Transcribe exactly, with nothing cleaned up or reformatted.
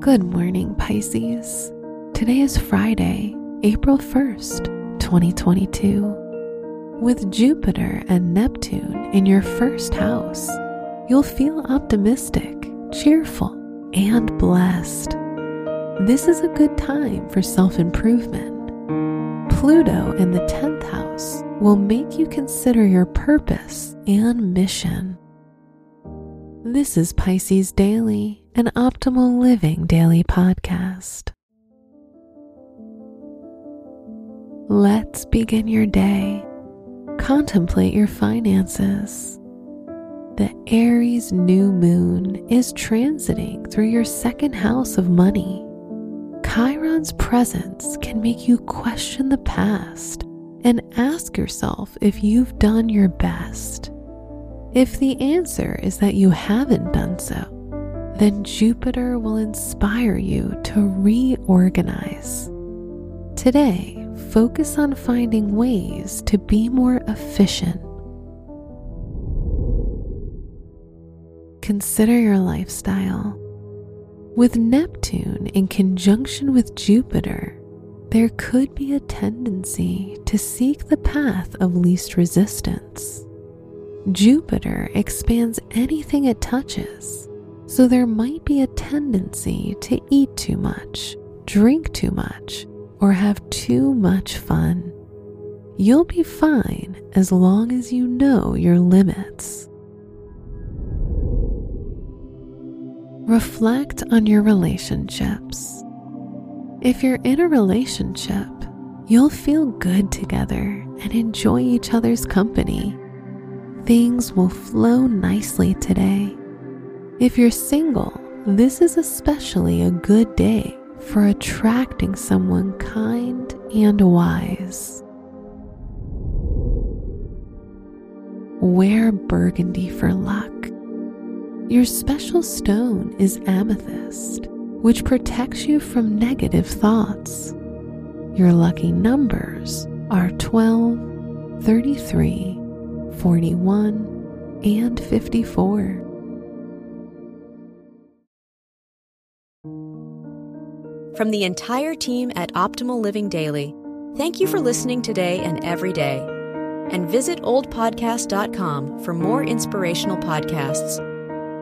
Good morning, Pisces. Today is Friday, April first, twenty twenty-two. With Jupiter and Neptune in your first house, you'll feel optimistic, cheerful, and blessed. This is a good time for self-improvement. Pluto in the tenth house will make you consider your purpose and mission. This is Pisces Daily, an Optimal Living Daily podcast. Let's begin your day. Contemplate your finances. The Aries new moon is transiting through your second house of money. Chiron's presence can make you question the past and ask yourself if you've done your best. If the answer is that you haven't done so, then Jupiter will inspire you to reorganize. Today, focus on finding ways to be more efficient. Consider your lifestyle. With Neptune in conjunction with Jupiter, there could be a tendency to seek the path of least resistance. Jupiter expands anything it touches, so there might be a tendency to eat too much, drink too much, or have too much fun. You'll be fine as long as you know your limits. Reflect on your relationships. If you're in a relationship, you'll feel good together and enjoy each other's company. Things will flow nicely today. If you're single, this is especially a good day for attracting someone kind and wise. Wear burgundy for luck. Your special stone is amethyst, which protects you from negative thoughts. Your lucky numbers are twelve, thirty-three, forty-one, and fifty-four. From the entire team at Optimal Living Daily, thank you for listening today and every day. And visit old podcast dot com for more inspirational podcasts.